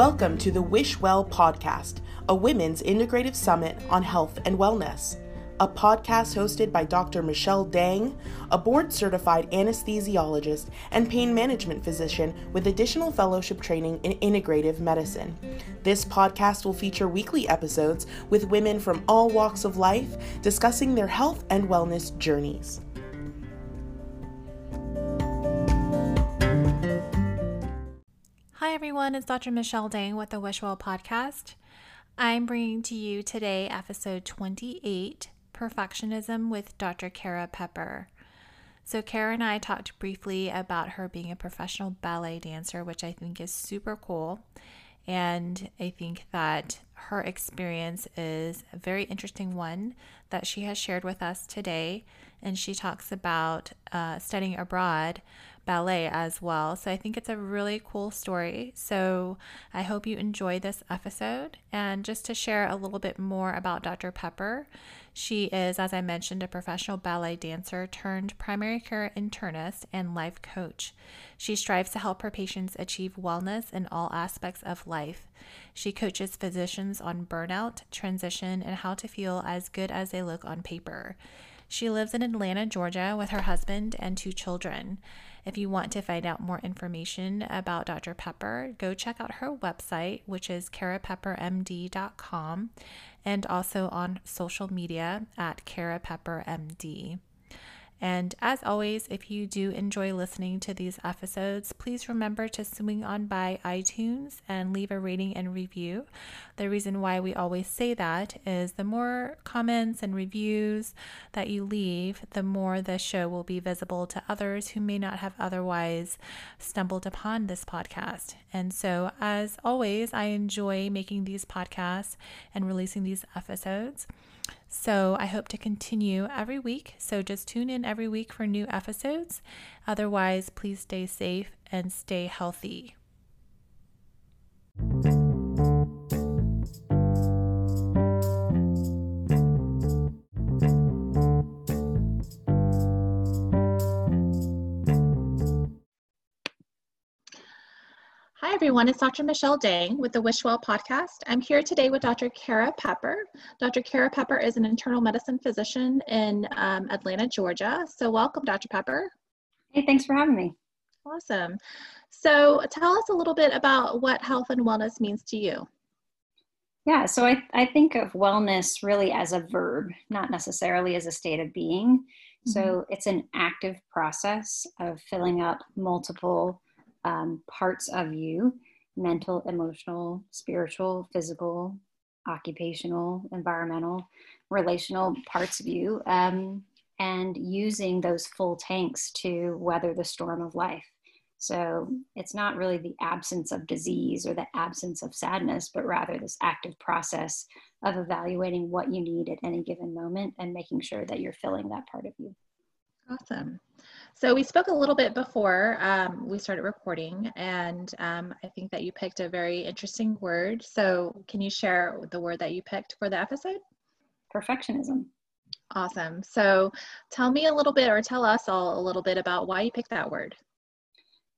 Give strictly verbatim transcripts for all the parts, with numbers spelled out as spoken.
Welcome to the Wish Well Podcast, a women's integrative summit on health and wellness, a podcast hosted by Doctor Michelle Dang, a board-certified anesthesiologist and pain management physician with additional fellowship training in integrative medicine. This podcast will feature weekly episodes with women from all walks of life discussing their health and wellness journeys. Hi everyone, it's Doctor Michelle Dang with the Wish Well Podcast. I'm bringing to you today episode twenty-eight, Perfectionism with Doctor Kara Pepper. So Kara and I talked briefly about her being a professional ballet dancer, which I think is super cool. And I think that her experience is a very interesting one that she has shared with us today. And she talks about uh, studying abroad ballet as well. So I think it's a really cool story. So I hope you enjoy this episode. And just to share a little bit more about Doctor Pepper, she is, as I mentioned, a professional ballet dancer turned primary care internist and life coach. She strives to help her patients achieve wellness in all aspects of life. She coaches physicians on burnout, transition, and how to feel as good as they look on paper. She lives in Atlanta, Georgia, with her husband and two children. If you want to find out more information about Doctor Pepper, go check out her website, which is Kara Pepper M D dot com, and also on social media at Kara Pepper M D. And as always, if you do enjoy listening to these episodes, please remember to swing on by iTunes and leave a rating and review. The reason why we always say that is the more comments and reviews that you leave, the more the show will be visible to others who may not have otherwise stumbled upon this podcast. And so, as always, I enjoy making these podcasts and releasing these episodes. So I hope to continue every week. So just tune in every week for new episodes. Otherwise, please stay safe and stay healthy. Hi everyone, it's Doctor Michelle Dang with the Wish Well Podcast. I'm here today with Doctor Kara Pepper. Doctor Kara Pepper is an internal medicine physician in um, Atlanta, Georgia. So welcome, Doctor Pepper. Hey, thanks for having me. Awesome. So tell us a little bit about what health and wellness means to you. Yeah, so I, I think of wellness really as a verb, not necessarily as a state of being. Mm-hmm. So it's an active process of filling up multiple Um, parts of you: mental, emotional, spiritual, physical, occupational, environmental, relational parts of you, um, and using those full tanks to weather the storm of life. So it's not really the absence of disease or the absence of sadness, but rather this active process of evaluating what you need at any given moment and making sure that you're filling that part of you. Awesome. So we spoke a little bit before um, we started recording, and um, I think that you picked a very interesting word. So can you share the word that you picked for the episode? Perfectionism. Awesome. So tell me a little bit, or tell us all a little bit about why you picked that word.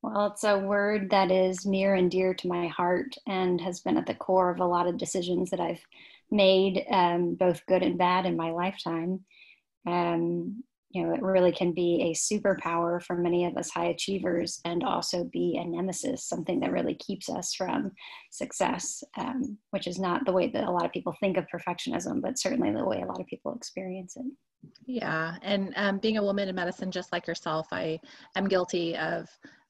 Well, it's a word that is near and dear to my heart and has been at the core of a lot of decisions that I've made, um, both good and bad, in my lifetime. Um, You know, it really can be a superpower for many of us high achievers, and also be a nemesis, something that really keeps us from success, um, which is not the way that a lot of people think of perfectionism, but certainly the way a lot of people experience it. Yeah. And um, being a woman in medicine, just like yourself, I am guilty of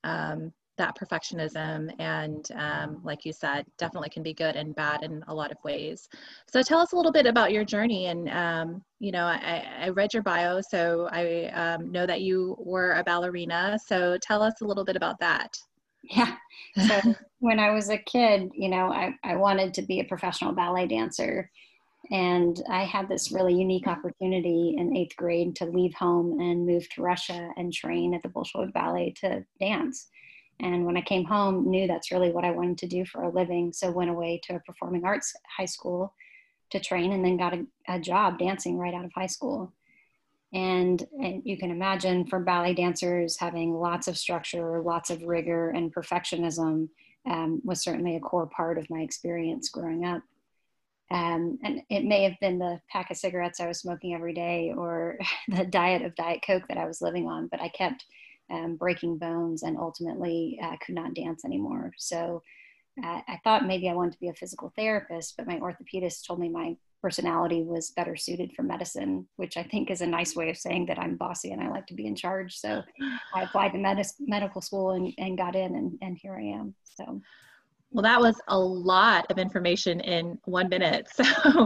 um, that perfectionism. And um, like you said, definitely can be good and bad in a lot of ways. So tell us a little bit about your journey. And, um, you know, I, I read your bio, so I um, know that you were a ballerina. So tell us a little bit about that. Yeah. So when I was a kid, you know, I, I wanted to be a professional ballet dancer. And I had this really unique opportunity in eighth grade to leave home and move to Russia and train at the Bolshoi Ballet to dance. And when I came home, knew that's really what I wanted to do for a living. So went away to a performing arts high school to train, and then got a, a job dancing right out of high school. And, and you can imagine, for ballet dancers, having lots of structure, lots of rigor and perfectionism um, was certainly a core part of my experience growing up. Um, and it may have been the pack of cigarettes I was smoking every day or the diet of Diet Coke that I was living on, but I kept um, breaking bones and ultimately uh, could not dance anymore. So uh, I thought maybe I wanted to be a physical therapist, but my orthopedist told me my personality was better suited for medicine, which I think is a nice way of saying that I'm bossy and I like to be in charge. So I applied to med- medical school and, and got in, and, and here I am. So. Well, that was a lot of information in one minute. So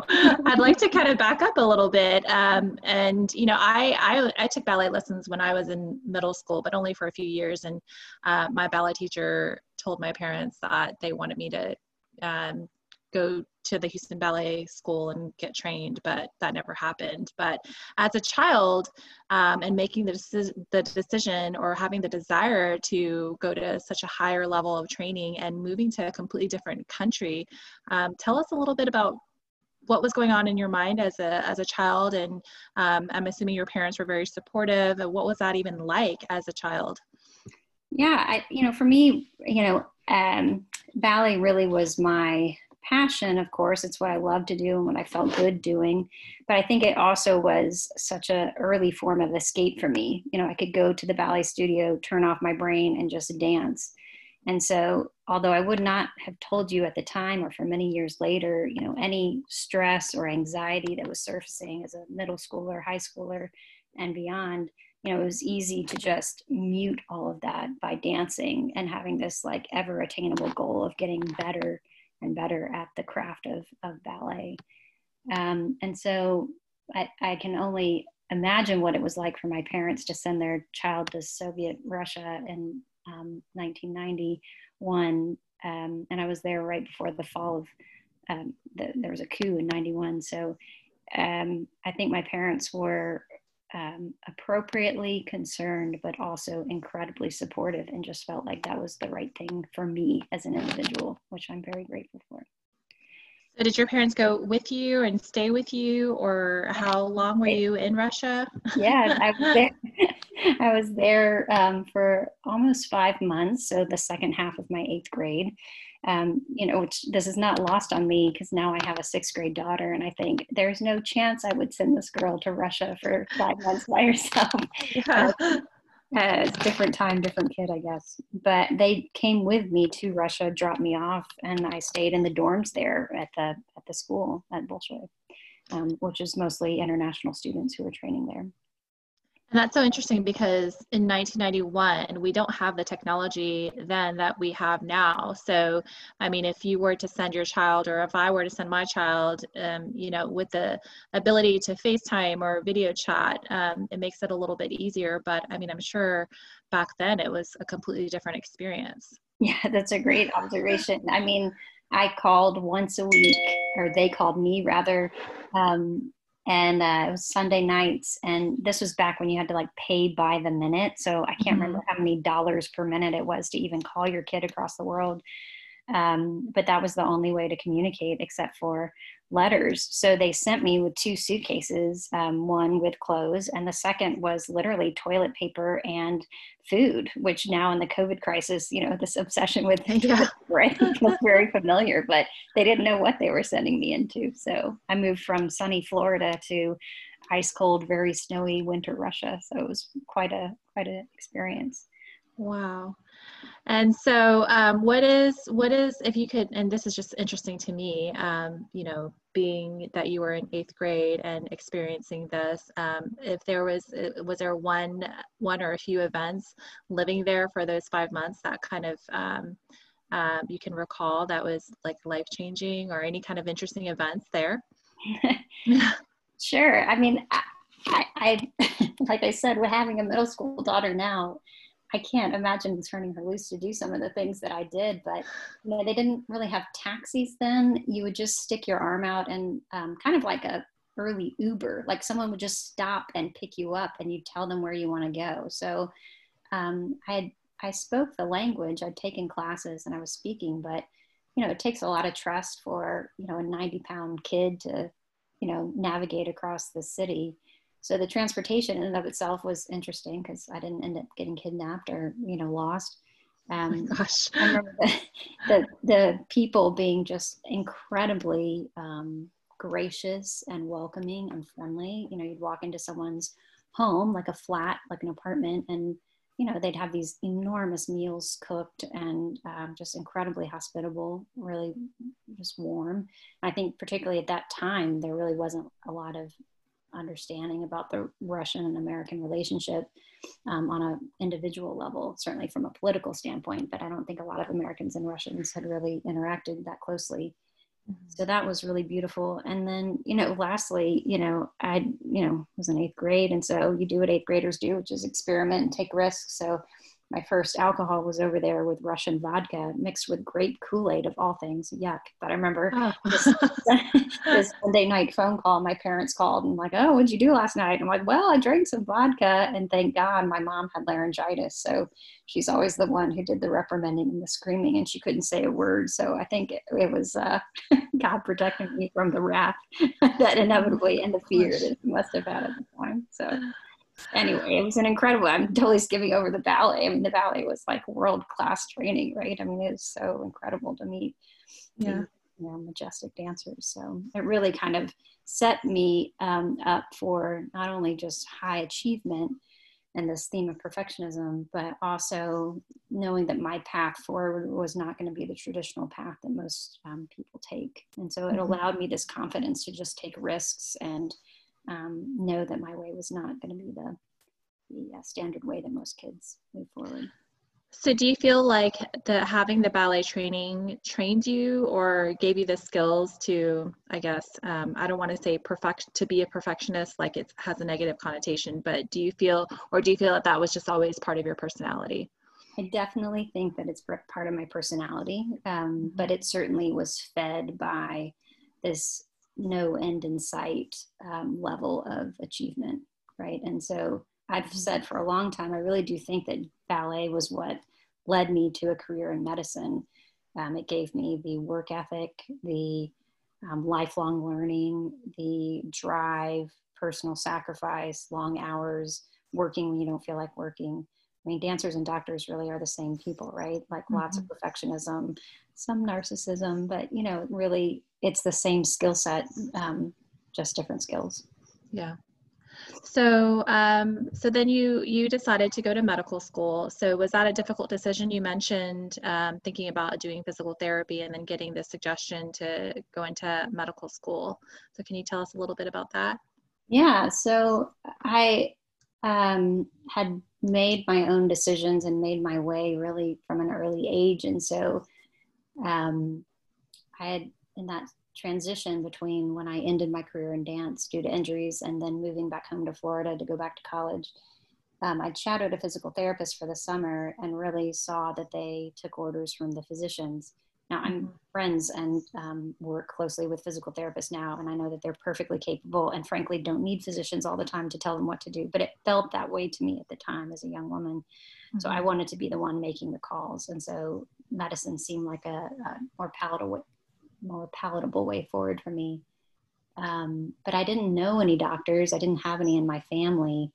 I'd like to kind of back up a little bit. Um, and, you know, I, I I took ballet lessons when I was in middle school, but only for a few years. And uh, my ballet teacher told my parents that they wanted me to um, go to the Houston Ballet School and get trained, but that never happened. But as a child, um, and making the, deci- the decision or having the desire to go to such a higher level of training and moving to a completely different country, um, tell us a little bit about what was going on in your mind as a as a child, and um, I'm assuming your parents were very supportive. And what was that even like as a child? Yeah, I, you know, for me, you know, um, ballet really was my passion, of course. It's what I loved to do and what I felt good doing. But I think it also was such an early form of escape for me. You know, I could go to the ballet studio, turn off my brain, and just dance. And so, although I would not have told you at the time or for many years later, you know, any stress or anxiety that was surfacing as a middle schooler, high schooler, and beyond, you know, it was easy to just mute all of that by dancing and having this like ever attainable goal of getting better and better at the craft of, of ballet. Um, and so I, I can only imagine what it was like for my parents to send their child to Soviet Russia in um, nineteen ninety-one. Um, and I was there right before the fall of, um, the, there was a coup in ninety-one. So um, I think my parents were um, appropriately concerned, but also incredibly supportive, and just felt like that was the right thing for me as an individual, which I'm very grateful for. So did your parents go with you and stay with you, or how long were you in Russia? Yeah, I was there, I was there um, for almost five months. So the second half of my eighth grade, um, you know, which this is not lost on me because now I have a sixth grade daughter, and I think there's no chance I would send this girl to Russia for five months by herself. Yeah. Uh, Uh, it's different time, different kid, I guess. But they came with me to Russia, dropped me off, and I stayed in the dorms there at the at the school at Bolshoi, um, which is mostly international students who were training there. And that's so interesting because in nineteen ninety-one, we don't have the technology then that we have now. So, I mean, if you were to send your child, or if I were to send my child, um, you know, with the ability to FaceTime or video chat, um, it makes it a little bit easier. But I mean, I'm sure back then it was a completely different experience. Yeah, that's a great observation. I mean, I called once a week, or they called me rather, um, And uh, it was Sunday nights, and this was back when you had to like pay by the minute. So I can't mm-hmm. remember how many dollars per minute it was to even call your kid across the world. Um, but that was the only way to communicate except for letters. So they sent me with two suitcases, um, one with clothes, and the second was literally toilet paper and food, which now in the COVID crisis, you know, this obsession with yeah. right, was very familiar, but they didn't know what they were sending me into. So I moved from sunny Florida to ice cold, very snowy winter Russia. So it was quite a, quite an experience. Wow. And so um, what is, what is, if you could, and this is just interesting to me, um, you know, being that you were in eighth grade and experiencing this, um, if there was, was there one, one or a few events living there for those five months that kind of um, um, you can recall that was like life-changing, or any kind of interesting events there? Sure. I mean, I, I like I said, we're having a middle school daughter now. I can't imagine turning her loose to do some of the things that I did, but you know, they didn't really have taxis then. You would just stick your arm out and um, kind of like a early Uber, like someone would just stop and pick you up and you tell them where you want to go. So um, I had, I spoke the language, I'd taken classes and I was speaking, but you know, it takes a lot of trust for, you know, a ninety pound kid to, you know, navigate across the city. So the transportation in and of itself was interesting because I didn't end up getting kidnapped or, you know, lost. Um, oh gosh. And then the, the, the people being just incredibly um, gracious and welcoming and friendly. You know, you'd walk into someone's home, like a flat, like an apartment, and, you know, they'd have these enormous meals cooked and um, just incredibly hospitable, really just warm. I think particularly at that time, there really wasn't a lot of understanding about the Russian and American relationship um, on an individual level, certainly from a political standpoint, but I don't think a lot of Americans and Russians had really interacted that closely. Mm-hmm. So that was really beautiful. And then, you know, lastly, you know, I, you know, was in eighth grade. And so you do what eighth graders do, which is experiment and take risks. So my first alcohol was over there with Russian vodka mixed with grape Kool-Aid of all things. Yuck. But I remember oh. this, this Sunday night phone call, my parents called and like, oh, what'd you do last night? And I'm like, well, I drank some vodka, and thank God my mom had laryngitis. So she's always the one who did the reprimanding and the screaming, and she couldn't say a word. So I think it, it was uh, God protecting me from the wrath that inevitably and the fear that she must have had at the time. So anyway, it was an incredible, I'm totally skipping over the ballet. I mean, the ballet was like world-class training, right? I mean, it was so incredible to meet yeah. these, you know, majestic dancers. So it really kind of set me um, up for not only just high achievement and this theme of perfectionism, but also knowing that my path forward was not going to be the traditional path that most um, people take. And so it mm-hmm. allowed me this confidence to just take risks and Um, know that my way was not going to be the, the uh, standard way that most kids move forward. So do you feel like the having the ballet training trained you or gave you the skills to, I guess, um, I don't want to say perfect, to be a perfectionist, like it has a negative connotation, but do you feel, or do you feel that that was just always part of your personality? I definitely think that it's part of my personality, um, but it certainly was fed by this no end in sight um, level of achievement, right? And so I've said for a long time, I really do think that ballet was what led me to a career in medicine. Um, it gave me the work ethic, the um, lifelong learning, the drive, personal sacrifice, long hours, working when you don't feel like working. I mean, dancers and doctors really are the same people, right? Like mm-hmm. lots of perfectionism, some narcissism, but, you know, really it's the same skill set, um, just different skills. Yeah. So, um, so then you, you decided to go to medical school. So was that a difficult decision? You mentioned um, thinking about doing physical therapy and then getting the suggestion to go into medical school. So can you tell us a little bit about that? Yeah. So I um, had made my own decisions and made my way really from an early age. And so um, I had in that transition between when I ended my career in dance due to injuries and then moving back home to Florida to go back to college, um, I shadowed a physical therapist for the summer and really saw that they took orders from the physicians. Now I'm friends and um, work closely with physical therapists now, and I know that they're perfectly capable and frankly don't need physicians all the time to tell them what to do, but it felt that way to me at the time as a young woman. Mm-hmm. So I wanted to be the one making the calls. And so medicine seemed like a, a more palatable, more palatable way forward for me. Um, but I didn't know any doctors. I didn't have any in my family,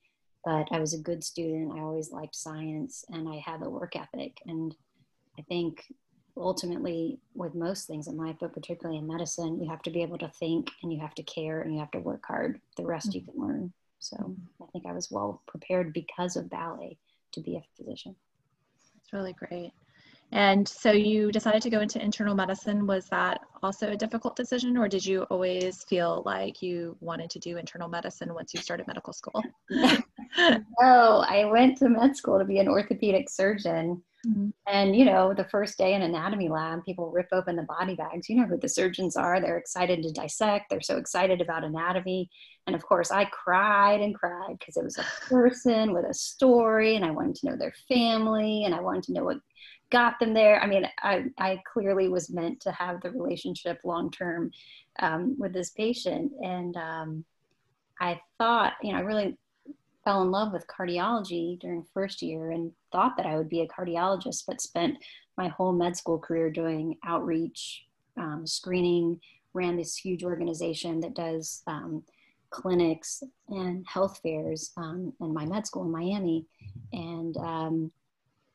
but I was a good student. I always liked science and I had the work ethic. And I think ultimately with most things in life, but particularly in medicine, you have to be able to think and you have to care and you have to work hard. The rest mm-hmm. you can learn. So mm-hmm. I think I was well prepared because of ballet to be a physician. That's really great. And so you decided to go into internal medicine. Was that also a difficult decision, or did you always feel like you wanted to do internal medicine once you started medical school? No, I went to med school to be an orthopedic surgeon. Mm-hmm. And, you know, the first day in anatomy lab, people rip open the body bags. You know who the surgeons are. They're excited to dissect. They're so excited about anatomy. And of course, I cried and cried because it was a person with a story, and I wanted to know their family, and I wanted to know what got them there. I mean, I, I clearly was meant to have the relationship long-term um, with this patient. And um, I thought, you know, I really fell in love with cardiology during first year and thought that I would be a cardiologist, but spent my whole med school career doing outreach, um, screening, ran this huge organization that does um, clinics and health fairs um, in my med school in Miami. And um,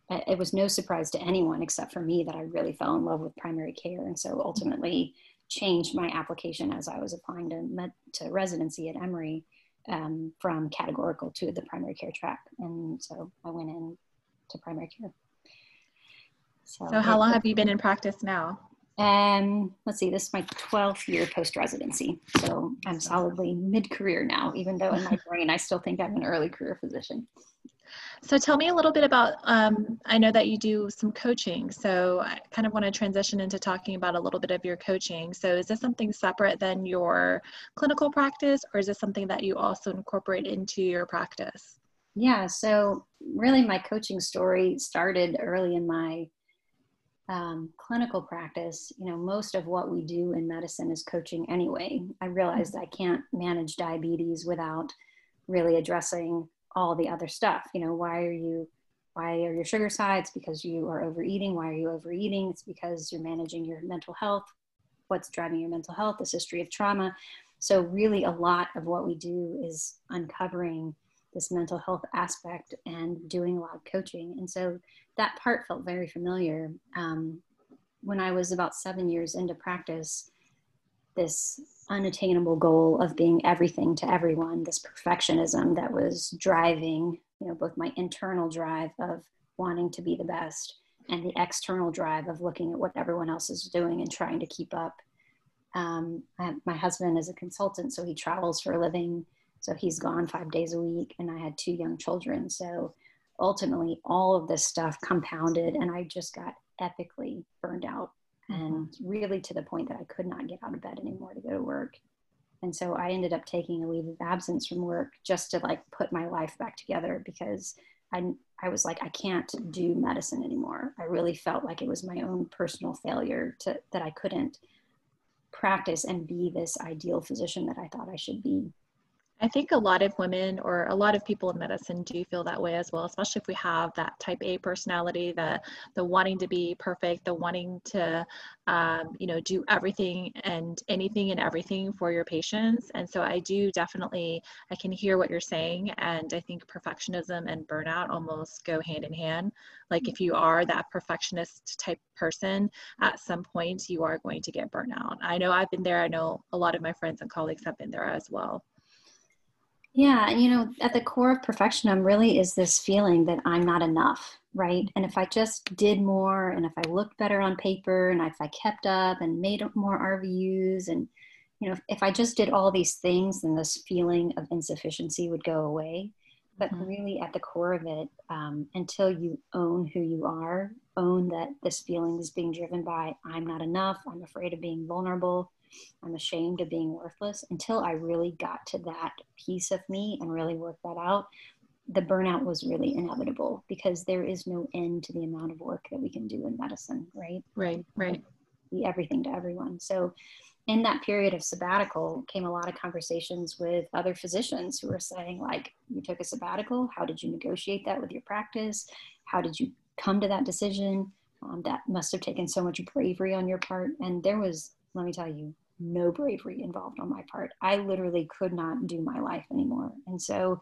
it was no surprise to anyone except for me that I really fell in love with primary care, and so ultimately changed my application as I was applying to med- to residency at Emory um, from categorical to the primary care track. And so I went in to primary care. So, so how long have you been in practice now? Um, let's see, this is my twelfth year post-residency. So I'm solidly mid-career now, even though in my brain, I still think I'm an early career physician. So tell me a little bit about, um, I know that you do some coaching, so I kind of want to transition into talking about a little bit of your coaching. So is this something separate than your clinical practice, or is this something that you also incorporate into your practice? Yeah, so really my coaching story started early in my um, clinical practice. You know, most of what we do in medicine is coaching anyway. I realized I can't manage diabetes without really addressing all the other stuff. You know, why are you, why are your sugars high? It's because you are overeating. Why are you overeating? It's because you're managing your mental health. What's driving your mental health? This history of trauma. So really a lot of what we do is uncovering this mental health aspect and doing a lot of coaching. And so that part felt very familiar. Um, when I was about seven years into practice, this unattainable goal of being everything to everyone, this perfectionism that was driving, you know, both my internal drive of wanting to be the best and the external drive of looking at what everyone else is doing and trying to keep up. Um, I, my husband is a consultant, so he travels for a living. So he's gone five days a week, and I had two young children. So ultimately all of this stuff compounded, and I just got epically burned out. And really to the point that I could not get out of bed anymore to go to work. And so I ended up taking a leave of absence from work just to like put my life back together, because I, I was like, I can't do medicine anymore. I really felt like it was my own personal failure to, that I couldn't practice and be this ideal physician that I thought I should be. I think a lot of women or a lot of people in medicine do feel that way as well, especially if we have that type A personality, the the wanting to be perfect, the wanting to, um, you know, do everything and anything and everything for your patients. And so I do definitely, I can hear what you're saying. And I think perfectionism and burnout almost go hand in hand. Like if you are that perfectionist type person, at some point you are going to get burnout. I know I've been there. I know a lot of my friends and colleagues have been there as well. Yeah. And, you know, at the core of perfectionism really is this feeling that I'm not enough, right? And if I just did more, and if I looked better on paper, and if I kept up and made more R V Us, and, you know, if, if I just did all these things, then this feeling of insufficiency would go away. But mm-hmm. really at the core of it, um, until you own who you are, own that this feeling is being driven by I'm not enough, I'm afraid of being vulnerable, I'm ashamed of being worthless, until I really got to that piece of me and really worked that out, the burnout was really inevitable, because there is no end to the amount of work that we can do in medicine, right? Right, right. Be everything to everyone. So in that period of sabbatical came a lot of conversations with other physicians who were saying, like, you took a sabbatical, how did you negotiate that with your practice? How did you come to that decision? Um, that must have taken so much bravery on your part. And there was, let me tell you, no bravery involved on my part. I literally could not do my life anymore. And so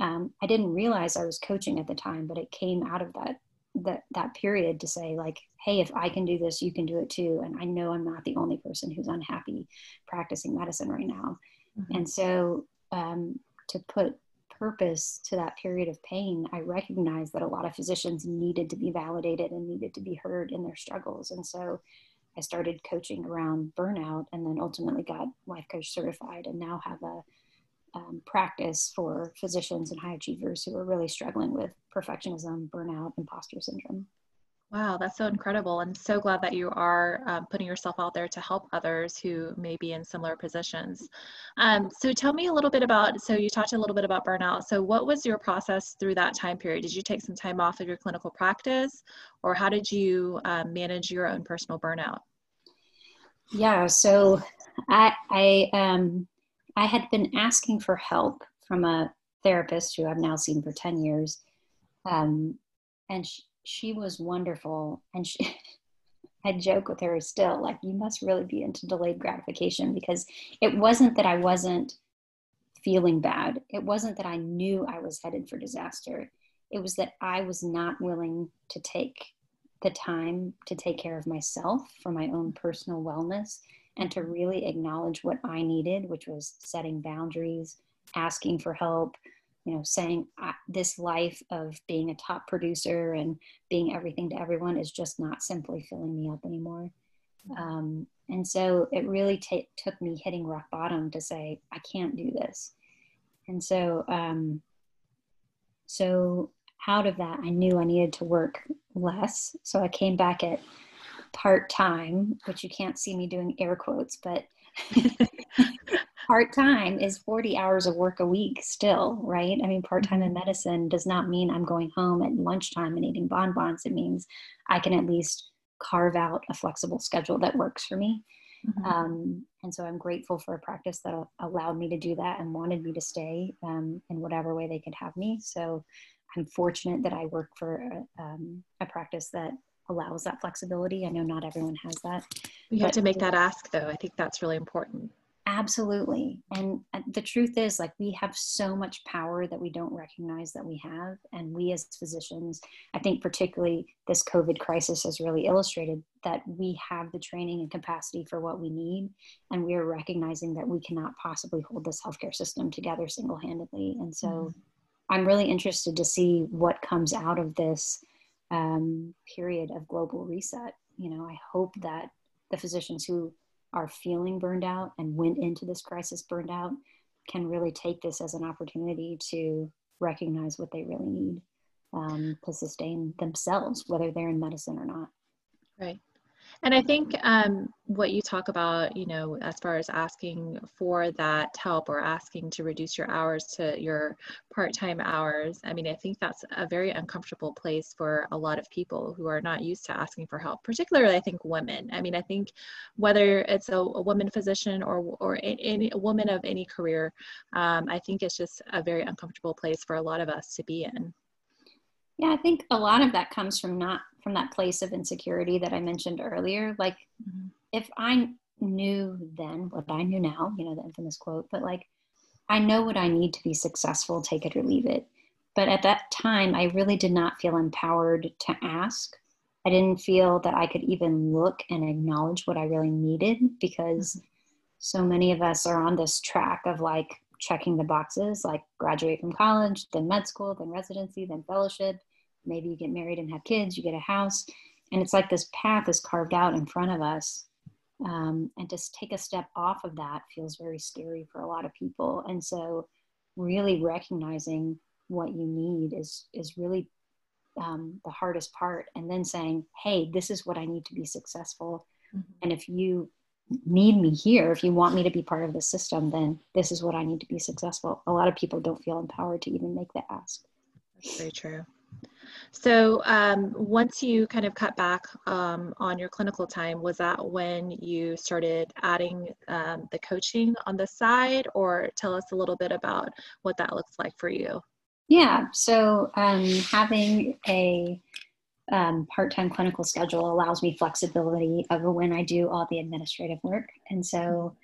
um, I didn't realize I was coaching at the time, but it came out of that, that, that period to say, like, hey, if I can do this, you can do it too. And I know I'm not the only person who's unhappy practicing medicine right now. Mm-hmm. And so um, to put purpose to that period of pain, I recognized that a lot of physicians needed to be validated and needed to be heard in their struggles. And so I started coaching around burnout, and then ultimately got life coach certified, and now have a um, practice for physicians and high achievers who are really struggling with perfectionism, burnout, imposter syndrome. Wow, that's so incredible. I'm so glad that you are uh, putting yourself out there to help others who may be in similar positions. Um, so tell me a little bit about, so you talked a little bit about burnout. So what was your process through that time period? Did you take some time off of your clinical practice, or how did you um, manage your own personal burnout? Yeah, so I, I, um, I had been asking for help from a therapist who I've now seen for ten years. Um, and she, She was wonderful, and she, I joke with her still, like, you must really be into delayed gratification, because it wasn't that I wasn't feeling bad. It wasn't that I knew I was headed for disaster. It was that I was not willing to take the time to take care of myself for my own personal wellness and to really acknowledge what I needed, which was setting boundaries, asking for help, you know, saying I, this life of being a top producer and being everything to everyone is just not simply filling me up anymore. Um, and so it really t- took me hitting rock bottom to say, I can't do this. And so, um, so out of that, I knew I needed to work less. So I came back at part-time, which you can't see me doing air quotes, but part-time is forty hours of work a week still, right? I mean, part-time in medicine does not mean I'm going home at lunchtime and eating bonbons. It means I can at least carve out a flexible schedule that works for me. Mm-hmm. Um, and so I'm grateful for a practice that allowed me to do that and wanted me to stay um, in whatever way they could have me. So I'm fortunate that I work for a, um, a practice that allows that flexibility. I know not everyone has that. You have to make that ask though. I think that's really important. Absolutely. And the truth is, like, we have so much power that we don't recognize that we have. And we as physicians, I think particularly this COVID crisis has really illustrated that we have the training and capacity for what we need. And we are recognizing that we cannot possibly hold this healthcare system together single-handedly. And so mm-hmm. I'm really interested to see what comes out of this um, period of global reset. You know, I hope that the physicians who are feeling burned out and went into this crisis burned out can really take this as an opportunity to recognize what they really need um, to sustain themselves, whether they're in medicine or not. Right. And I think um, what you talk about, you know, as far as asking for that help or asking to reduce your hours to your part-time hours, I mean, I think that's a very uncomfortable place for a lot of people who are not used to asking for help, particularly, I think, women. I mean, I think whether it's a, a woman physician or or any, a woman of any career, um, I think it's just a very uncomfortable place for a lot of us to be in. Yeah, I think a lot of that comes from not from that place of insecurity that I mentioned earlier. Like, mm-hmm. if I knew then what I knew now, you know, the infamous quote, but like, I know what I need to be successful, take it or leave it. But at that time, I really did not feel empowered to ask. I didn't feel that I could even look and acknowledge what I really needed, because mm-hmm. so many of us are on this track of like checking the boxes, like graduate from college, then med school, then residency, then fellowship. Maybe you get married and have kids, you get a house. And it's like this path is carved out in front of us. Um, and just take a step off of that feels very scary for a lot of people. And so really recognizing what you need is, is really um, the hardest part. And then saying, hey, this is what I need to be successful. Mm-hmm. And if you need me here, if you want me to be part of the system, then this is what I need to be successful. A lot of people don't feel empowered to even make the ask. That's very true. So um, once you kind of cut back um, on your clinical time, was that when you started adding um, the coaching on the side? Or tell us a little bit about what that looks like for you. Yeah, so um, having a um, part-time clinical schedule allows me flexibility of when I do all the administrative work. And so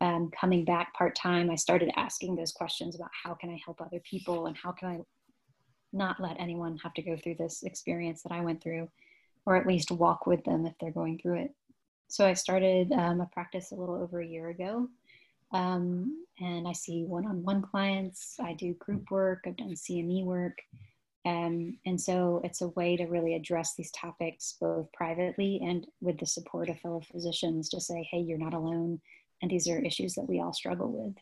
um, coming back part-time, I started asking those questions about how can I help other people and how can I not let anyone have to go through this experience that I went through, or at least walk with them if they're going through it. So I started um, a practice a little over a year ago, um, and I see one-on-one clients, I do group work, I've done C M E work, um, and so it's a way to really address these topics both privately and with the support of fellow physicians to say, hey, you're not alone, and these are issues that we all struggle with.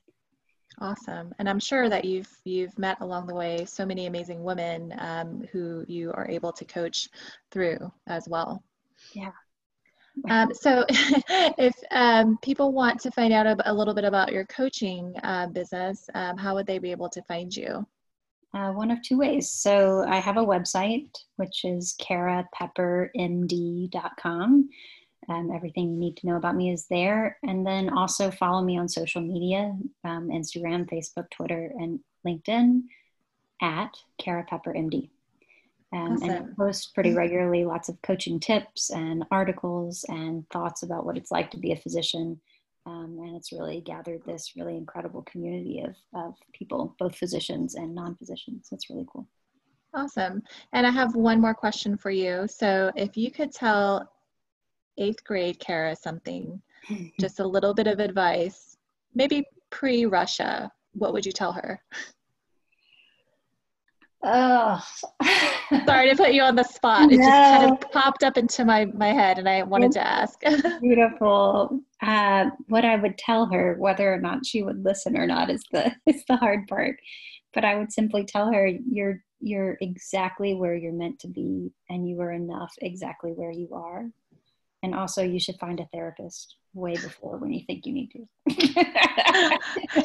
Awesome. And I'm sure that you've you've met along the way so many amazing women um, who you are able to coach through as well. Yeah. Um, so if um, people want to find out a little bit about your coaching uh, business, um, how would they be able to find you? Uh, one of two ways. So I have a website, which is Kara Pepper M D dot com. Um, everything you need to know about me is there. And then also follow me on social media, um, Instagram, Facebook, Twitter, and LinkedIn at Kara Pepper M D. Um, awesome. And I post pretty regularly lots of coaching tips and articles and thoughts about what it's like to be a physician. Um, and it's really gathered this really incredible community of, of people, both physicians and non-physicians. It's really cool. Awesome. And I have one more question for you. So if you could tell eighth grade Kara something, just a little bit of advice, maybe pre-Russia, what would you tell her? Oh, sorry to put you on the spot. It no. just kind of popped up into my, my head and I wanted it's to ask. Beautiful. Uh, what I would tell her, whether or not she would listen or not, is the, is the hard part. But I would simply tell her you're, you're exactly where you're meant to be, and you are enough exactly where you are. And also you should find a therapist way before when you think you need to.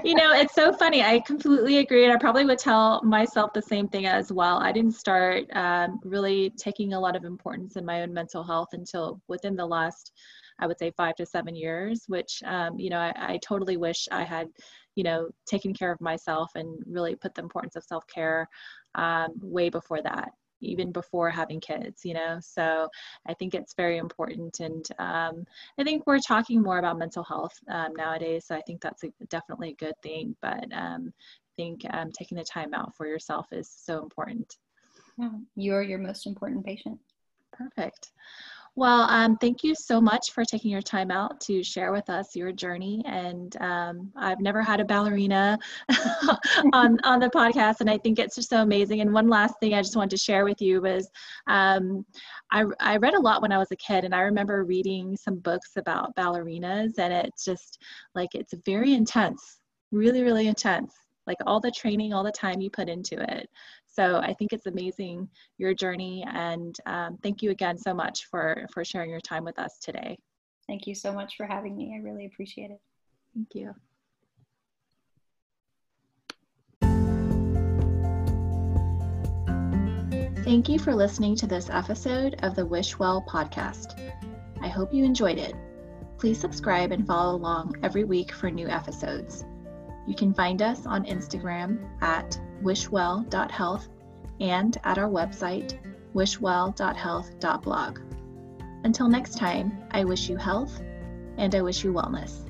You know, it's so funny. I completely agree. And I probably would tell myself the same thing as well. I didn't start um, really taking a lot of importance in my own mental health until within the last, I would say, five to seven years, which, um, you know, I, I totally wish I had, you know, taken care of myself and really put the importance of self-care um, way before that, even before having kids, you know. So I think it's very important. And um, I think we're talking more about mental health um, nowadays. So I think that's a, definitely a good thing. But um, I think um, taking the time out for yourself is so important. Yeah, you're your most important patient. Perfect. Well, um, thank you so much for taking your time out to share with us your journey. And um, I've never had a ballerina on, on the podcast, and I think it's just so amazing. And one last thing I just wanted to share with you was um, I, I read a lot when I was a kid, and I remember reading some books about ballerinas, and it's just like, it's very intense, really, really intense, like all the training, all the time you put into it. So I think it's amazing, your journey, and um, thank you again so much for, for sharing your time with us today. Thank you so much for having me. I really appreciate it. Thank you. Thank you for listening to this episode of the Wish Well podcast. I hope you enjoyed it. Please subscribe and follow along every week for new episodes. You can find us on Instagram at wishwell dot health and at our website, wishwell dot health dot blog. Until next time, I wish you health, and I wish you wellness.